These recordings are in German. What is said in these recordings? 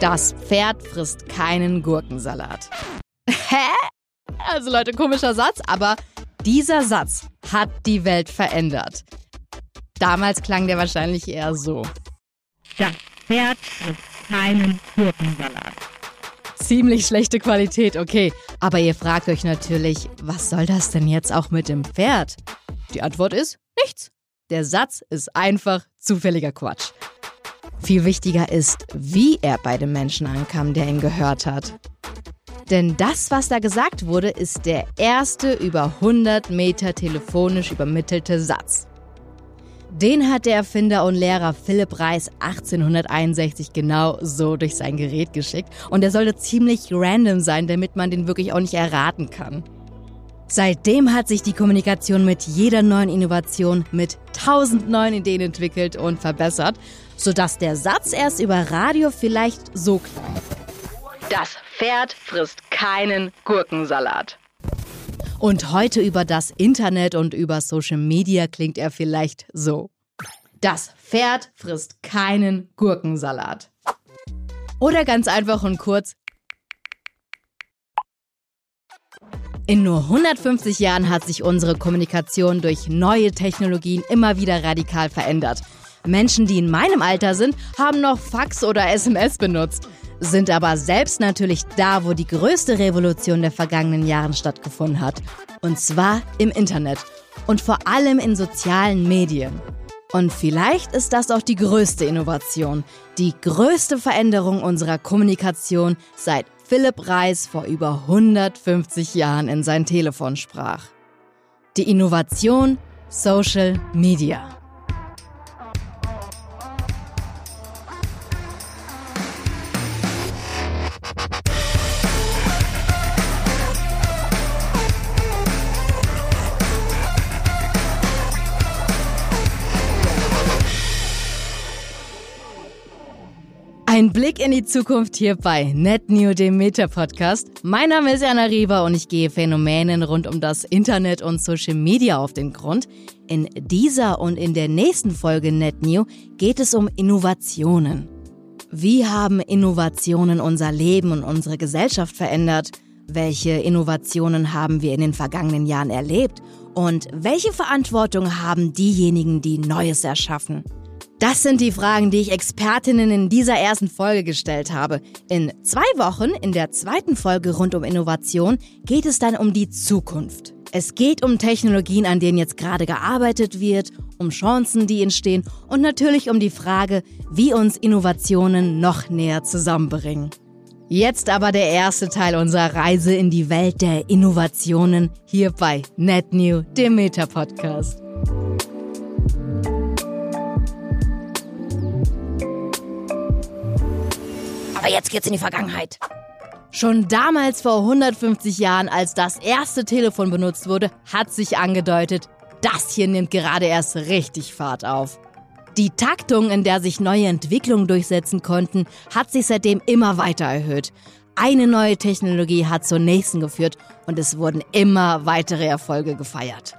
Das Pferd frisst keinen Gurkensalat. Hä? Also Leute, komischer Satz, aber dieser Satz hat die Welt verändert. Damals klang der wahrscheinlich eher so. Das Pferd frisst keinen Gurkensalat. Ziemlich schlechte Qualität, okay. Aber ihr fragt euch natürlich, was soll das denn jetzt auch mit dem Pferd? Die Antwort ist nichts. Der Satz ist einfach zufälliger Quatsch. Viel wichtiger ist, wie er bei dem Menschen ankam, der ihn gehört hat. Denn das, was da gesagt wurde, ist der erste über 100 Meter telefonisch übermittelte Satz. Den hat der Erfinder und Lehrer Philipp Reis 1861 genau so durch sein Gerät geschickt. Und er sollte ziemlich random sein, damit man den wirklich auch nicht erraten kann. Seitdem hat sich die Kommunikation mit jeder neuen Innovation mit 1000 neuen Ideen entwickelt und verbessert, sodass der Satz erst über Radio vielleicht so klang. Das Pferd frisst keinen Gurkensalat. Und heute über das Internet und über Social Media klingt er vielleicht so. Das Pferd frisst keinen Gurkensalat. Oder ganz einfach und kurz. In nur 150 Jahren hat sich unsere Kommunikation durch neue Technologien immer wieder radikal verändert. Menschen, die in meinem Alter sind, haben noch Fax oder SMS benutzt, sind aber selbst natürlich da, wo die größte Revolution der vergangenen Jahre stattgefunden hat. Und zwar im Internet und vor allem in sozialen Medien. Und vielleicht ist das auch die größte Innovation, die größte Veränderung unserer Kommunikation seit Philipp Reis vor über 150 Jahren in sein Telefon sprach. Die Innovation Social Media. Ein Blick in die Zukunft hier bei NetNew, dem Meta-Podcast. Mein Name ist Jana Riva und ich gehe Phänomenen rund um das Internet und Social Media auf den Grund. In dieser und in der nächsten Folge NetNew geht es um Innovationen. Wie haben Innovationen unser Leben und unsere Gesellschaft verändert? Welche Innovationen haben wir in den vergangenen Jahren erlebt? Und welche Verantwortung haben diejenigen, die Neues erschaffen? Das sind die Fragen, die ich Expertinnen in dieser ersten Folge gestellt habe. In 2 Wochen, in der zweiten Folge rund um Innovation, geht es dann um die Zukunft. Es geht um Technologien, an denen jetzt gerade gearbeitet wird, um Chancen, die entstehen und natürlich um die Frage, wie uns Innovationen noch näher zusammenbringen. Jetzt aber der erste Teil unserer Reise in die Welt der Innovationen hier bei NetNew, dem Meta-Podcast. Aber jetzt geht's in die Vergangenheit. Schon damals vor 150 Jahren, als das erste Telefon benutzt wurde, hat sich angedeutet, das hier nimmt gerade erst richtig Fahrt auf. Die Taktung, in der sich neue Entwicklungen durchsetzen konnten, hat sich seitdem immer weiter erhöht. Eine neue Technologie hat zur nächsten geführt und es wurden immer weitere Erfolge gefeiert.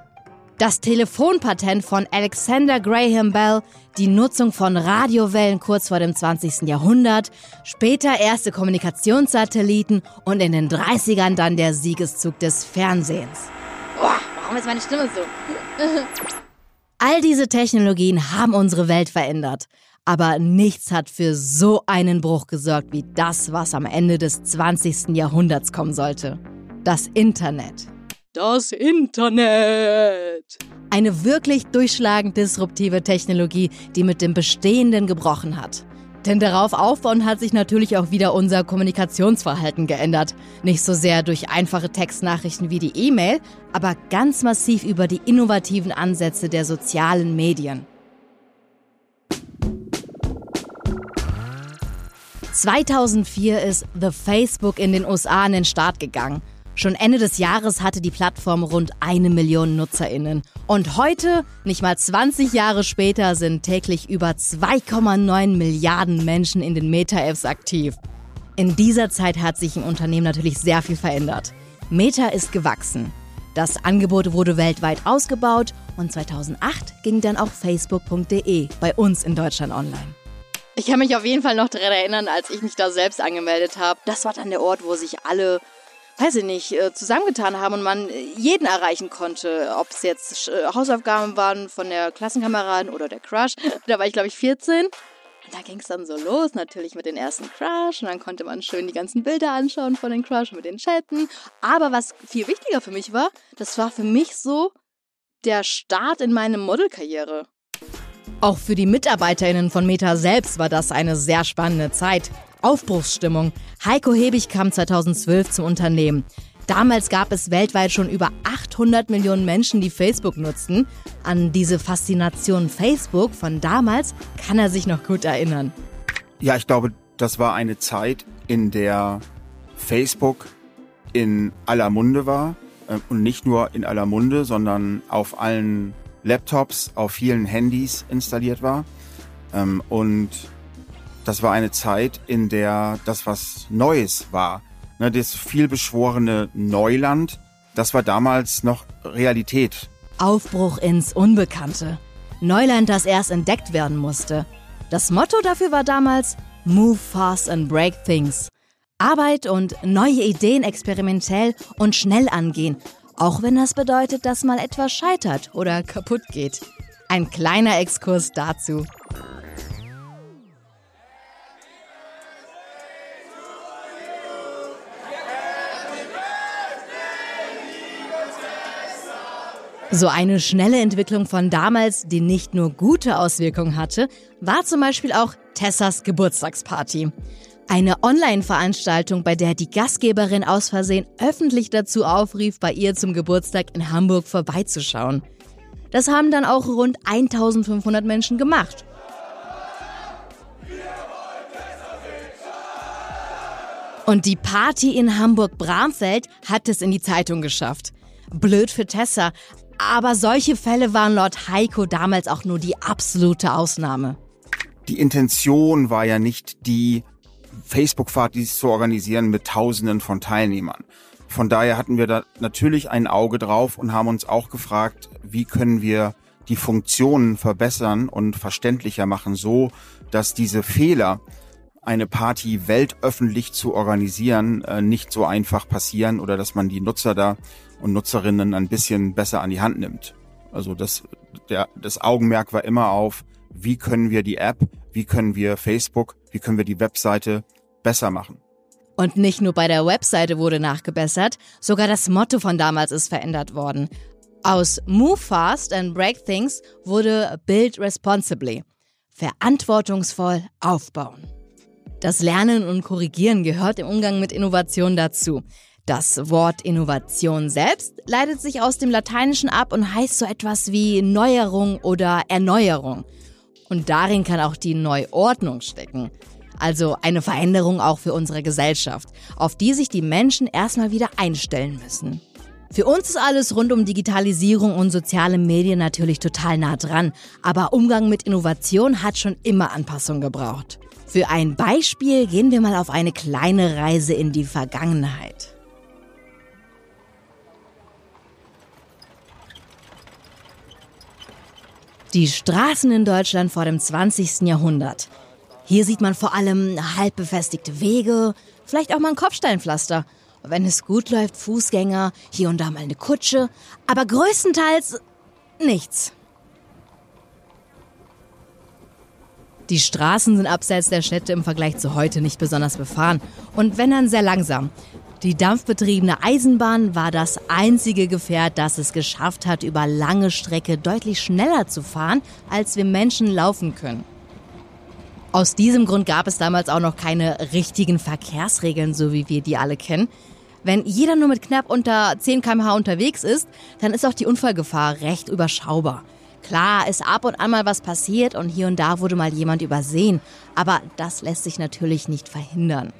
Das Telefonpatent von Alexander Graham Bell, die Nutzung von Radiowellen kurz vor dem 20. Jahrhundert, später erste Kommunikationssatelliten und in den 30ern dann der Siegeszug des Fernsehens. Boah, warum ist meine Stimme so? All diese Technologien haben unsere Welt verändert. Aber nichts hat für so einen Bruch gesorgt wie das, was am Ende des 20. Jahrhunderts kommen sollte. Das Internet. Das Internet. Eine wirklich durchschlagend disruptive Technologie, die mit dem Bestehenden gebrochen hat. Denn darauf aufbauend hat sich natürlich auch wieder unser Kommunikationsverhalten geändert. Nicht so sehr durch einfache Textnachrichten wie die E-Mail, aber ganz massiv über die innovativen Ansätze der sozialen Medien. 2004 ist The Facebook in den USA an den Start gegangen. Schon Ende des Jahres hatte die Plattform rund 1 Million NutzerInnen. Und heute, nicht mal 20 Jahre später, sind täglich über 2,9 Milliarden Menschen in den Meta-Apps aktiv. In dieser Zeit hat sich im Unternehmen natürlich sehr viel verändert. Meta ist gewachsen. Das Angebot wurde weltweit ausgebaut und 2008 ging dann auch Facebook.de bei uns in Deutschland online. Ich kann mich auf jeden Fall noch daran erinnern, als ich mich da selbst angemeldet habe. Das war dann der Ort, wo sich alle, weiß ich nicht, zusammengetan haben und man jeden erreichen konnte. Ob es jetzt Hausaufgaben waren von der Klassenkameradin oder der Crush. Da war ich, glaube ich, 14. Und da ging es dann so los, natürlich mit den ersten Crush. Und dann konnte man schön die ganzen Bilder anschauen von den Crush mit den Chatten. Aber was viel wichtiger für mich war, das war für mich so der Start in meine Modelkarriere. Auch für die MitarbeiterInnen von Meta selbst war das eine sehr spannende Zeit. Aufbruchsstimmung. Heiko Hebig kam 2012 zum Unternehmen. Damals gab es weltweit schon über 800 Millionen Menschen, die Facebook nutzten. An diese Faszination Facebook von damals kann er sich noch gut erinnern. Ja, ich glaube, das war eine Zeit, in der Facebook in aller Munde war. Und nicht nur in aller Munde, sondern auf allen Laptops, auf vielen Handys installiert war. Und das war eine Zeit, in der das was Neues war. Das vielbeschworene Neuland, das war damals noch Realität. Aufbruch ins Unbekannte. Neuland, das erst entdeckt werden musste. Das Motto dafür war damals Move fast and break things. Arbeit und neue Ideen experimentell und schnell angehen. Auch wenn das bedeutet, dass mal etwas scheitert oder kaputt geht. Ein kleiner Exkurs dazu. So eine schnelle Entwicklung von damals, die nicht nur gute Auswirkungen hatte, war zum Beispiel auch Tessas Geburtstagsparty. Eine Online-Veranstaltung, bei der die Gastgeberin aus Versehen öffentlich dazu aufrief, bei ihr zum Geburtstag in Hamburg vorbeizuschauen. Das haben dann auch rund 1500 Menschen gemacht. Und die Party in Hamburg-Bramfeld hat es in die Zeitung geschafft. Blöd für Tessa, aber solche Fälle waren laut Heiko damals auch nur die absolute Ausnahme. Die Intention war ja nicht die Facebook-Fahrt, dies zu organisieren mit Tausenden von Teilnehmern. Von daher hatten wir da natürlich ein Auge drauf und haben uns auch gefragt, wie können wir die Funktionen verbessern und verständlicher machen, so dass diese Fehler, eine Party weltöffentlich zu organisieren, nicht so einfach passieren oder dass man die Nutzer da und Nutzerinnen ein bisschen besser an die Hand nimmt. Also das Augenmerk war immer auf, wie können wir die App, wie können wir Facebook, wie können wir die Webseite besser machen. Und nicht nur bei der Webseite wurde nachgebessert, sogar das Motto von damals ist verändert worden. Aus Move Fast and Break Things wurde Build Responsibly. Verantwortungsvoll aufbauen. Das Lernen und Korrigieren gehört im Umgang mit Innovation dazu. Das Wort Innovation selbst leitet sich aus dem Lateinischen ab und heißt so etwas wie Neuerung oder Erneuerung. Und darin kann auch die Neuordnung stecken. Also eine Veränderung auch für unsere Gesellschaft, auf die sich die Menschen erstmal wieder einstellen müssen. Für uns ist alles rund um Digitalisierung und soziale Medien natürlich total nah dran. Aber Umgang mit Innovation hat schon immer Anpassung gebraucht. Für ein Beispiel gehen wir mal auf eine kleine Reise in die Vergangenheit. Die Straßen in Deutschland vor dem 20. Jahrhundert. Hier sieht man vor allem halb befestigte Wege, vielleicht auch mal ein Kopfsteinpflaster. Wenn es gut läuft, Fußgänger, hier und da mal eine Kutsche, aber größtenteils nichts. Die Straßen sind abseits der Städte im Vergleich zu heute nicht besonders befahren und wenn dann sehr langsam. Die dampfbetriebene Eisenbahn war das einzige Gefährt, das es geschafft hat, über lange Strecke deutlich schneller zu fahren, als wir Menschen laufen können. Aus diesem Grund gab es damals auch noch keine richtigen Verkehrsregeln, so wie wir die alle kennen. Wenn jeder nur mit knapp unter 10 km/h unterwegs ist, dann ist auch die Unfallgefahr recht überschaubar. Klar ist ab und an mal was passiert und hier und da wurde mal jemand übersehen, aber das lässt sich natürlich nicht verhindern.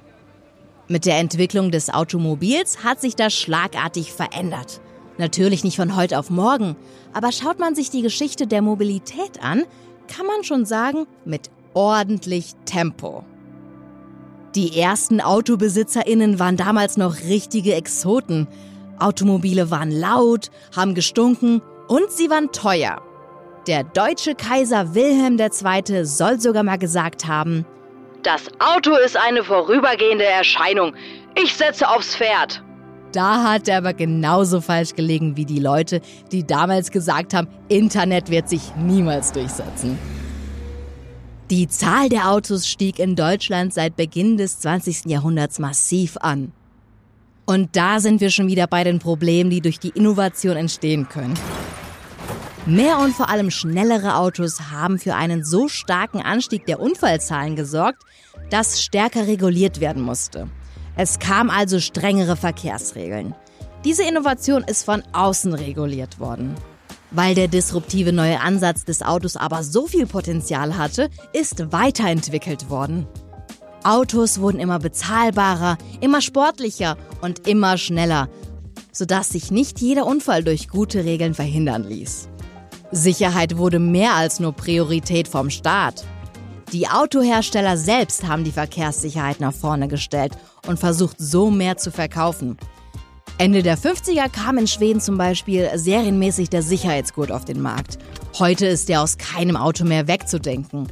Mit der Entwicklung des Automobils hat sich das schlagartig verändert. Natürlich nicht von heute auf morgen, aber schaut man sich die Geschichte der Mobilität an, kann man schon sagen, mit ordentlich Tempo. Die ersten AutobesitzerInnen waren damals noch richtige Exoten. Automobile waren laut, haben gestunken und sie waren teuer. Der deutsche Kaiser Wilhelm II. Soll sogar mal gesagt haben: Das Auto ist eine vorübergehende Erscheinung. Ich setze aufs Pferd. Da hat er aber genauso falsch gelegen wie die Leute, die damals gesagt haben, Internet wird sich niemals durchsetzen. Die Zahl der Autos stieg in Deutschland seit Beginn des 20. Jahrhunderts massiv an. Und da sind wir schon wieder bei den Problemen, die durch die Innovation entstehen können. Mehr und vor allem schnellere Autos haben für einen so starken Anstieg der Unfallzahlen gesorgt, dass stärker reguliert werden musste. Es kam also strengere Verkehrsregeln. Diese Innovation ist von außen reguliert worden. Weil der disruptive neue Ansatz des Autos aber so viel Potenzial hatte, ist weiterentwickelt worden. Autos wurden immer bezahlbarer, immer sportlicher und immer schneller, sodass sich nicht jeder Unfall durch gute Regeln verhindern ließ. Sicherheit wurde mehr als nur Priorität vom Staat. Die Autohersteller selbst haben die Verkehrssicherheit nach vorne gestellt und versucht, so mehr zu verkaufen. Ende der 50er kam in Schweden zum Beispiel serienmäßig der Sicherheitsgurt auf den Markt. Heute ist der aus keinem Auto mehr wegzudenken.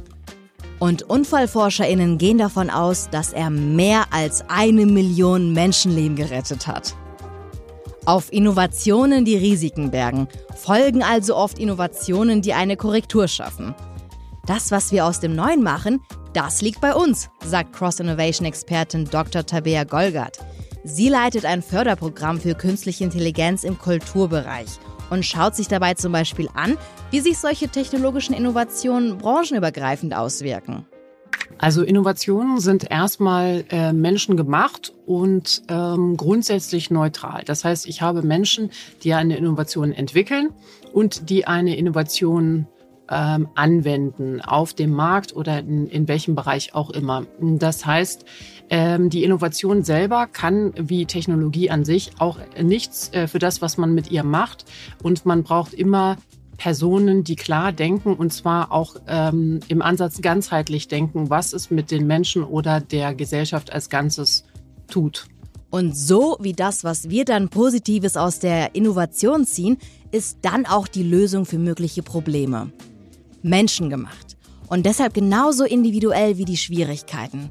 Und UnfallforscherInnen gehen davon aus, dass er mehr als 1 Million Menschenleben gerettet hat. Auf Innovationen, die Risiken bergen, folgen also oft Innovationen, die eine Korrektur schaffen. Das, was wir aus dem Neuen machen, das liegt bei uns, sagt Cross-Innovation-Expertin Dr. Tabea Golgath. Sie leitet ein Förderprogramm für künstliche Intelligenz im Kulturbereich und schaut sich dabei zum Beispiel an, wie sich solche technologischen Innovationen branchenübergreifend auswirken. Also Innovationen sind erstmal menschengemacht und grundsätzlich neutral. Das heißt, ich habe Menschen, die eine Innovation entwickeln und die eine Innovation anwenden auf dem Markt oder in welchem Bereich auch immer. Das heißt, die Innovation selber kann wie Technologie an sich auch nichts für das, was man mit ihr macht. Und man braucht immer Personen, die klar denken und zwar auch im Ansatz ganzheitlich denken, was es mit den Menschen oder der Gesellschaft als Ganzes tut. Und so wie das, was wir dann Positives aus der Innovation ziehen, ist dann auch die Lösung für mögliche Probleme. Menschengemacht. Und deshalb genauso individuell wie die Schwierigkeiten.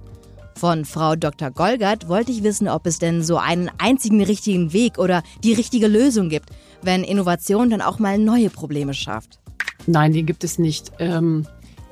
Von Frau Dr. Golgath wollte ich wissen, ob es denn so einen einzigen richtigen Weg oder die richtige Lösung gibt, wenn Innovation dann auch mal neue Probleme schafft. Nein, die gibt es nicht.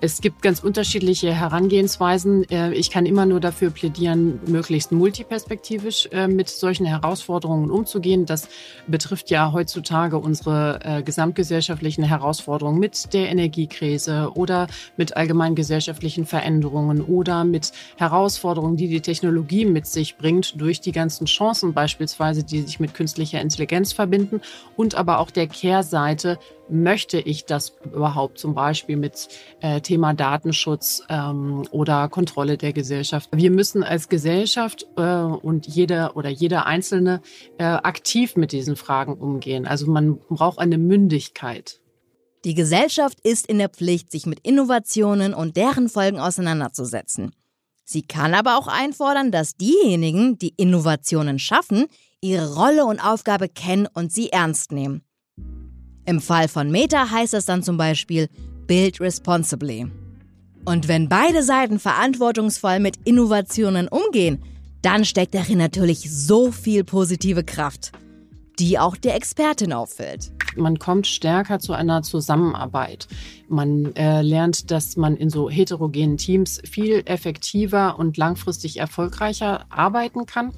Es gibt ganz unterschiedliche Herangehensweisen. Ich kann immer nur dafür plädieren, möglichst multiperspektivisch mit solchen Herausforderungen umzugehen. Das betrifft ja heutzutage unsere gesamtgesellschaftlichen Herausforderungen mit der Energiekrise oder mit allgemein gesellschaftlichen Veränderungen oder mit Herausforderungen, die die Technologie mit sich bringt, durch die ganzen Chancen beispielsweise, die sich mit künstlicher Intelligenz verbinden und aber auch der Kehrseite. Möchte ich das überhaupt, zum Beispiel mit Thema Datenschutz oder Kontrolle der Gesellschaft? Wir müssen als Gesellschaft und jeder Einzelne aktiv mit diesen Fragen umgehen. Also man braucht eine Mündigkeit. Die Gesellschaft ist in der Pflicht, sich mit Innovationen und deren Folgen auseinanderzusetzen. Sie kann aber auch einfordern, dass diejenigen, die Innovationen schaffen, ihre Rolle und Aufgabe kennen und sie ernst nehmen. Im Fall von Meta heißt es dann zum Beispiel Build Responsibly. Und wenn beide Seiten verantwortungsvoll mit Innovationen umgehen, dann steckt darin natürlich so viel positive Kraft, die auch der Expertin auffällt. Man kommt stärker zu einer Zusammenarbeit. Man lernt, dass man in so heterogenen Teams viel effektiver und langfristig erfolgreicher arbeiten kann,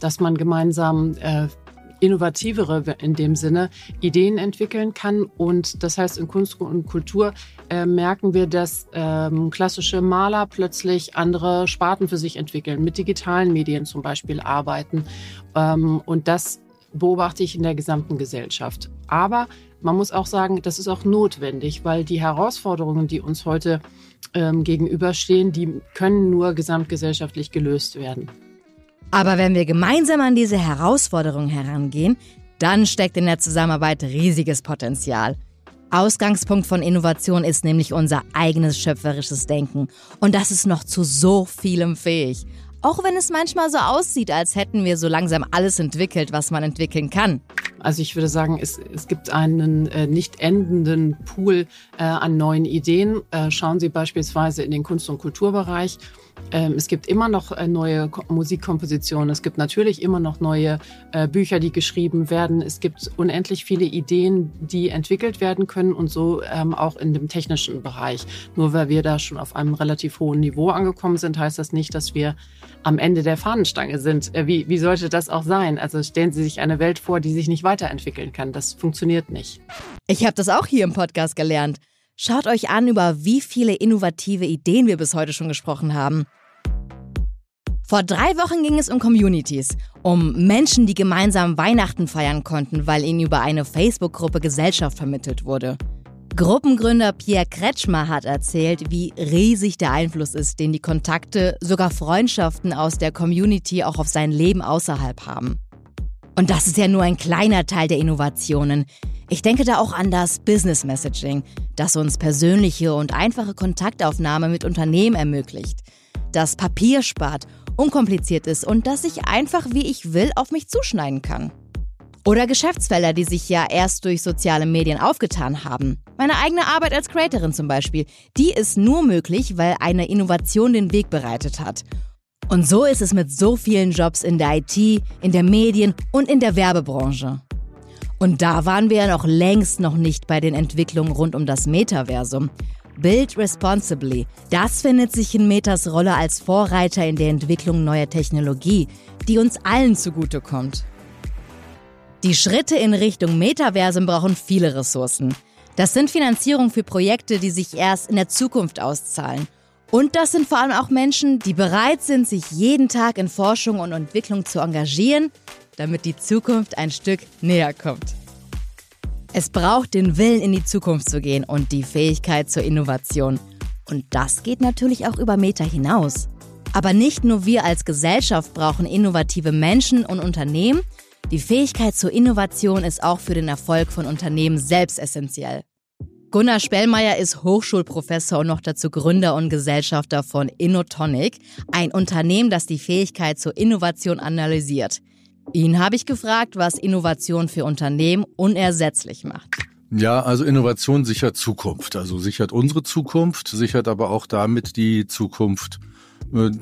dass man gemeinsam innovativere in dem Sinne Ideen entwickeln kann. Und das heißt, in Kunst und Kultur merken wir, dass klassische Maler plötzlich andere Sparten für sich entwickeln, mit digitalen Medien zum Beispiel arbeiten. Und das beobachte ich in der gesamten Gesellschaft. Aber man muss auch sagen, das ist auch notwendig, weil die Herausforderungen, die uns heute gegenüberstehen, die können nur gesamtgesellschaftlich gelöst werden. Aber wenn wir gemeinsam an diese Herausforderung herangehen, dann steckt in der Zusammenarbeit riesiges Potenzial. Ausgangspunkt von Innovation ist nämlich unser eigenes schöpferisches Denken. Und das ist noch zu so vielem fähig. Auch wenn es manchmal so aussieht, als hätten wir so langsam alles entwickelt, was man entwickeln kann. Also ich würde sagen, es gibt einen nicht endenden Pool an neuen Ideen. Schauen Sie beispielsweise in den Kunst- und Kulturbereich. Es gibt immer noch neue Musikkompositionen. Es gibt natürlich immer noch neue Bücher, die geschrieben werden. Es gibt unendlich viele Ideen, die entwickelt werden können und so auch in dem technischen Bereich. Nur weil wir da schon auf einem relativ hohen Niveau angekommen sind, heißt das nicht, dass wir am Ende der Fahnenstange sind. Wie sollte das auch sein? Also stellen Sie sich eine Welt vor, die sich nicht weiterentwickeln kann. Das funktioniert nicht. Ich habe das auch hier im Podcast gelernt. Schaut euch an, über wie viele innovative Ideen wir bis heute schon gesprochen haben. Vor 3 Wochen ging es um Communities, um Menschen, die gemeinsam Weihnachten feiern konnten, weil ihnen über eine Facebook-Gruppe Gesellschaft vermittelt wurde. Gruppengründer Pierre Kretschmer hat erzählt, wie riesig der Einfluss ist, den die Kontakte, sogar Freundschaften aus der Community auch auf sein Leben außerhalb haben. Und das ist ja nur ein kleiner Teil der Innovationen. Ich denke da auch an das Business Messaging, das uns persönliche und einfache Kontaktaufnahme mit Unternehmen ermöglicht, das Papier spart, unkompliziert ist und das ich einfach, wie ich will, auf mich zuschneiden kann. Oder Geschäftsfelder, die sich ja erst durch soziale Medien aufgetan haben. Meine eigene Arbeit als Creatorin zum Beispiel, die ist nur möglich, weil eine Innovation den Weg bereitet hat. Und so ist es mit so vielen Jobs in der IT, in der Medien- und in der Werbebranche. Und da waren wir ja noch längst noch nicht bei den Entwicklungen rund um das Metaversum. Build responsibly. Das findet sich in Metas Rolle als Vorreiter in der Entwicklung neuer Technologie, die uns allen zugutekommt. Die Schritte in Richtung Metaversum brauchen viele Ressourcen. Das sind Finanzierung für Projekte, die sich erst in der Zukunft auszahlen. Und das sind vor allem auch Menschen, die bereit sind, sich jeden Tag in Forschung und Entwicklung zu engagieren, damit die Zukunft ein Stück näher kommt. Es braucht den Willen, in die Zukunft zu gehen und die Fähigkeit zur Innovation. Und das geht natürlich auch über Meta hinaus. Aber nicht nur wir als Gesellschaft brauchen innovative Menschen und Unternehmen. Die Fähigkeit zur Innovation ist auch für den Erfolg von Unternehmen selbst essentiell. Gunnar Spellmeyer ist Hochschulprofessor und noch dazu Gründer und Gesellschafter von Innotonic, ein Unternehmen, das die Fähigkeit zur Innovation analysiert. Ihn habe ich gefragt, was Innovation für Unternehmen unersetzlich macht. Ja, also Innovation sichert Zukunft. Also sichert unsere Zukunft, sichert aber auch damit die Zukunft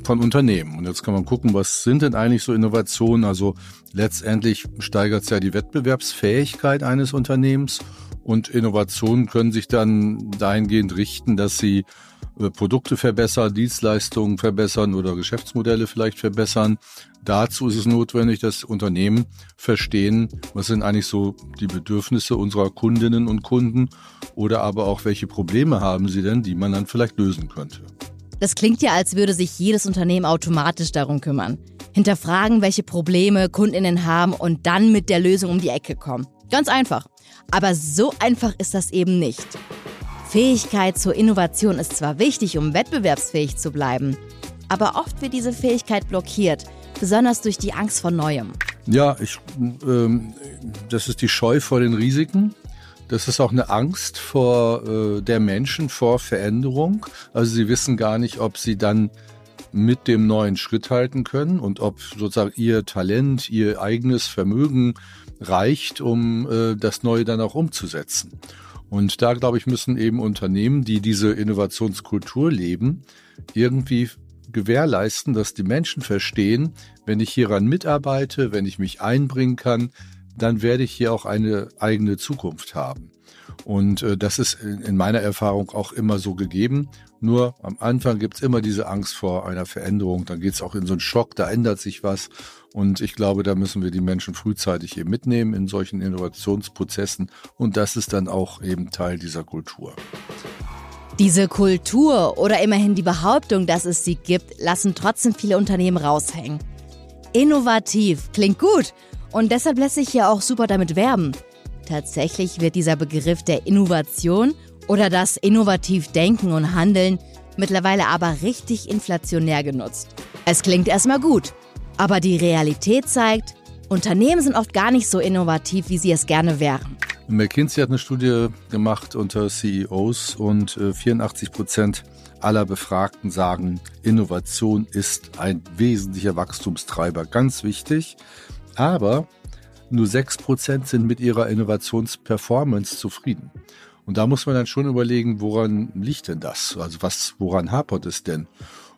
von Unternehmen. Und jetzt kann man gucken, was sind denn eigentlich so Innovationen? Also letztendlich steigert es ja die Wettbewerbsfähigkeit eines Unternehmens. Und Innovationen können sich dann dahingehend richten, dass sie Produkte verbessern, Dienstleistungen verbessern oder Geschäftsmodelle vielleicht verbessern. Dazu ist es notwendig, dass Unternehmen verstehen, was sind eigentlich so die Bedürfnisse unserer Kundinnen und Kunden oder aber auch welche Probleme haben sie denn, die man dann vielleicht lösen könnte. Das klingt ja, als würde sich jedes Unternehmen automatisch darum kümmern. Hinterfragen, welche Probleme KundInnen haben und dann mit der Lösung um die Ecke kommen. Ganz einfach. Aber so einfach ist das eben nicht. Fähigkeit zur Innovation ist zwar wichtig, um wettbewerbsfähig zu bleiben, aber oft wird diese Fähigkeit blockiert, besonders durch die Angst vor Neuem. Ja, das ist die Scheu vor den Risiken. Das ist auch eine Angst vor der Menschen, vor Veränderung. Also sie wissen gar nicht, ob sie dann mit dem neuen Schritt halten können und ob sozusagen ihr Talent, ihr eigenes Vermögen reicht, um das Neue dann auch umzusetzen. Und da, glaube ich, müssen eben Unternehmen, die diese Innovationskultur leben, irgendwie gewährleisten, dass die Menschen verstehen, wenn ich hieran mitarbeite, wenn ich mich einbringen kann, dann werde ich hier auch eine eigene Zukunft haben. Und das ist in meiner Erfahrung auch immer so gegeben. Nur am Anfang gibt es immer diese Angst vor einer Veränderung. Dann geht es auch in so einen Schock, da ändert sich was. Und ich glaube, da müssen wir die Menschen frühzeitig eben mitnehmen in solchen Innovationsprozessen. Und das ist dann auch eben Teil dieser Kultur. Diese Kultur oder immerhin die Behauptung, dass es sie gibt, lassen trotzdem viele Unternehmen raushängen. Innovativ klingt gut. Und deshalb lässt sich ja auch super damit werben. Tatsächlich wird dieser Begriff der Innovation oder das innovativ Denken und Handeln mittlerweile aber richtig inflationär genutzt. Es klingt erstmal gut, aber die Realität zeigt, Unternehmen sind oft gar nicht so innovativ, wie sie es gerne wären. McKinsey hat eine Studie gemacht unter CEOs und 84% aller Befragten sagen, Innovation ist ein wesentlicher Wachstumstreiber. Ganz wichtig, aber Nur 6% sind mit ihrer Innovationsperformance zufrieden. Und da muss man dann schon überlegen, woran liegt denn das? Also woran hapert es denn?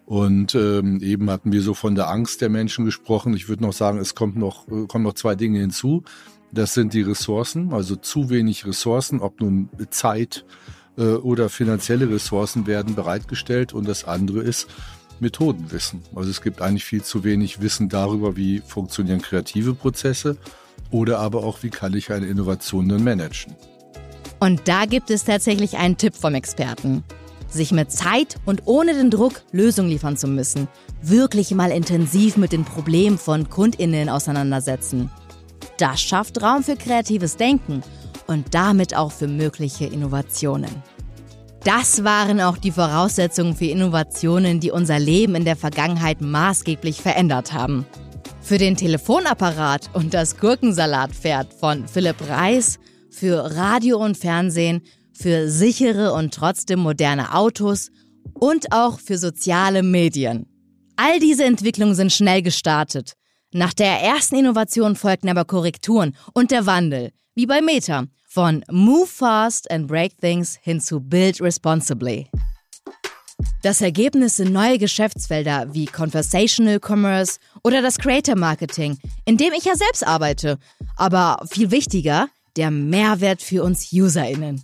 Und eben hatten wir so von der Angst der Menschen gesprochen. Ich würde noch sagen, es kommen noch zwei Dinge hinzu. Das sind die Ressourcen, also zu wenig Ressourcen, ob nun Zeit oder finanzielle Ressourcen werden bereitgestellt. Und das andere ist Methodenwissen. Also es gibt eigentlich viel zu wenig Wissen darüber, wie funktionieren kreative Prozesse oder aber auch, wie kann ich eine Innovation dann managen. Und da gibt es tatsächlich einen Tipp vom Experten. Sich mit Zeit und ohne den Druck, Lösungen liefern zu müssen. Wirklich mal intensiv mit den Problemen von KundInnen auseinandersetzen. Das schafft Raum für kreatives Denken und damit auch für mögliche Innovationen. Das waren auch die Voraussetzungen für Innovationen, die unser Leben in der Vergangenheit maßgeblich verändert haben. Für den Telefonapparat und das Gurkensalatpferd von Philipp Reis, für Radio und Fernsehen, für sichere und trotzdem moderne Autos und auch für soziale Medien. All diese Entwicklungen sind schnell gestartet. Nach der ersten Innovation folgten aber Korrekturen und der Wandel, wie bei Meta, von Move Fast and Break Things hin zu Build Responsibly. Das Ergebnis sind neue Geschäftsfelder wie Conversational Commerce oder das Creator Marketing, in dem ich ja selbst arbeite, aber viel wichtiger, der Mehrwert für uns UserInnen.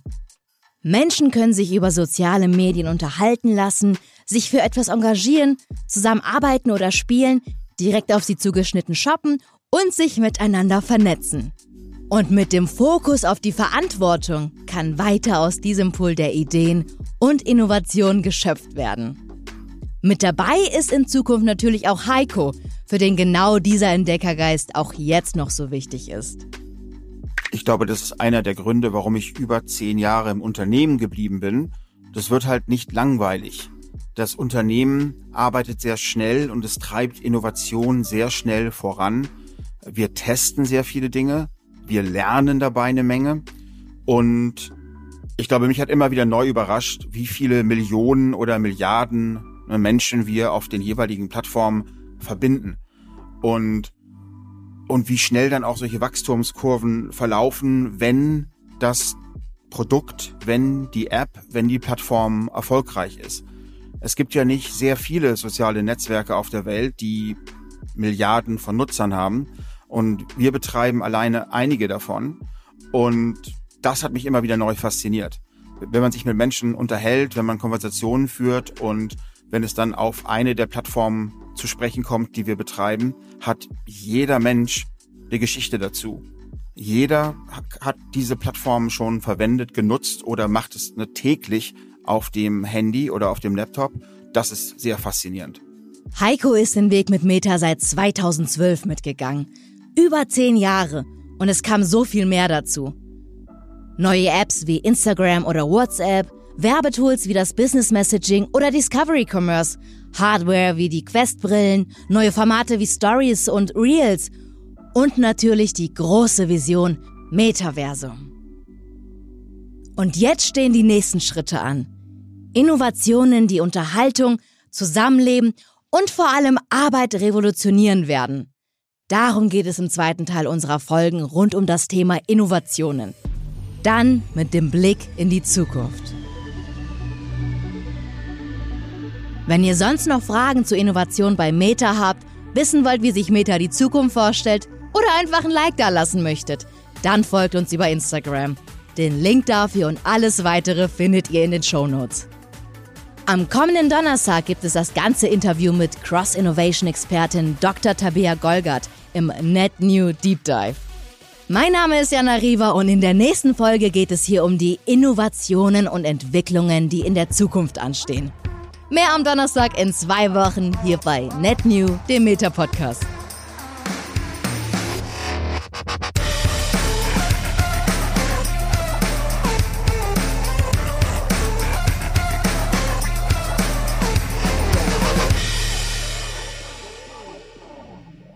Menschen können sich über soziale Medien unterhalten lassen, sich für etwas engagieren, zusammenarbeiten oder spielen, direkt auf sie zugeschnitten shoppen und sich miteinander vernetzen. Und mit dem Fokus auf die Verantwortung kann weiter aus diesem Pool der Ideen und Innovationen geschöpft werden. Mit dabei ist in Zukunft natürlich auch Heiko, für den genau dieser Entdeckergeist auch jetzt noch so wichtig ist. Ich glaube, das ist einer der Gründe, warum ich über 10 Jahre im Unternehmen geblieben bin. Das wird halt nicht langweilig. Das Unternehmen arbeitet sehr schnell und es treibt Innovationen sehr schnell voran. Wir testen sehr viele Dinge. Wir lernen dabei eine Menge. Und ich glaube, mich hat immer wieder neu überrascht, wie viele Millionen oder Milliarden Menschen wir auf den jeweiligen Plattformen verbinden. Und wie schnell dann auch solche Wachstumskurven verlaufen, wenn das Produkt, wenn die App, wenn die Plattform erfolgreich ist. Es gibt ja nicht sehr viele soziale Netzwerke auf der Welt, die Milliarden von Nutzern haben. Und wir betreiben alleine einige davon. Und das hat mich immer wieder neu fasziniert. Wenn man sich mit Menschen unterhält, wenn man Konversationen führt und wenn es dann auf eine der Plattformen zu sprechen kommt, die wir betreiben, hat jeder Mensch eine Geschichte dazu. Jeder hat diese Plattformen schon verwendet, genutzt oder macht es täglich auf dem Handy oder auf dem Laptop. Das ist sehr faszinierend. Heiko ist den Weg mit Meta seit 2012 mitgegangen. Über 10 Jahre. Und es kam so viel mehr dazu. Neue Apps wie Instagram oder WhatsApp, Werbetools wie das Business Messaging oder Discovery Commerce, Hardware wie die Quest-Brillen, neue Formate wie Stories und Reels und natürlich die große Vision Metaversum. Und jetzt stehen die nächsten Schritte an. Innovationen, die Unterhaltung, Zusammenleben und vor allem Arbeit revolutionieren werden. Darum geht es im zweiten Teil unserer Folgen rund um das Thema Innovationen. Dann mit dem Blick in die Zukunft. Wenn ihr sonst noch Fragen zur Innovation bei Meta habt, wissen wollt, wie sich Meta die Zukunft vorstellt oder einfach ein Like dalassen möchtet, dann folgt uns über Instagram. Den Link dafür und alles Weitere findet ihr in den Shownotes. Am kommenden Donnerstag gibt es das ganze Interview mit Cross-Innovation-Expertin Dr. Tabea Golgath im NetNew Deep Dive. Mein Name ist Jana Riva und in der nächsten Folge geht es hier um die Innovationen und Entwicklungen, die in der Zukunft anstehen. Mehr am Donnerstag in 2 Wochen hier bei NetNew, dem Meta-Podcast.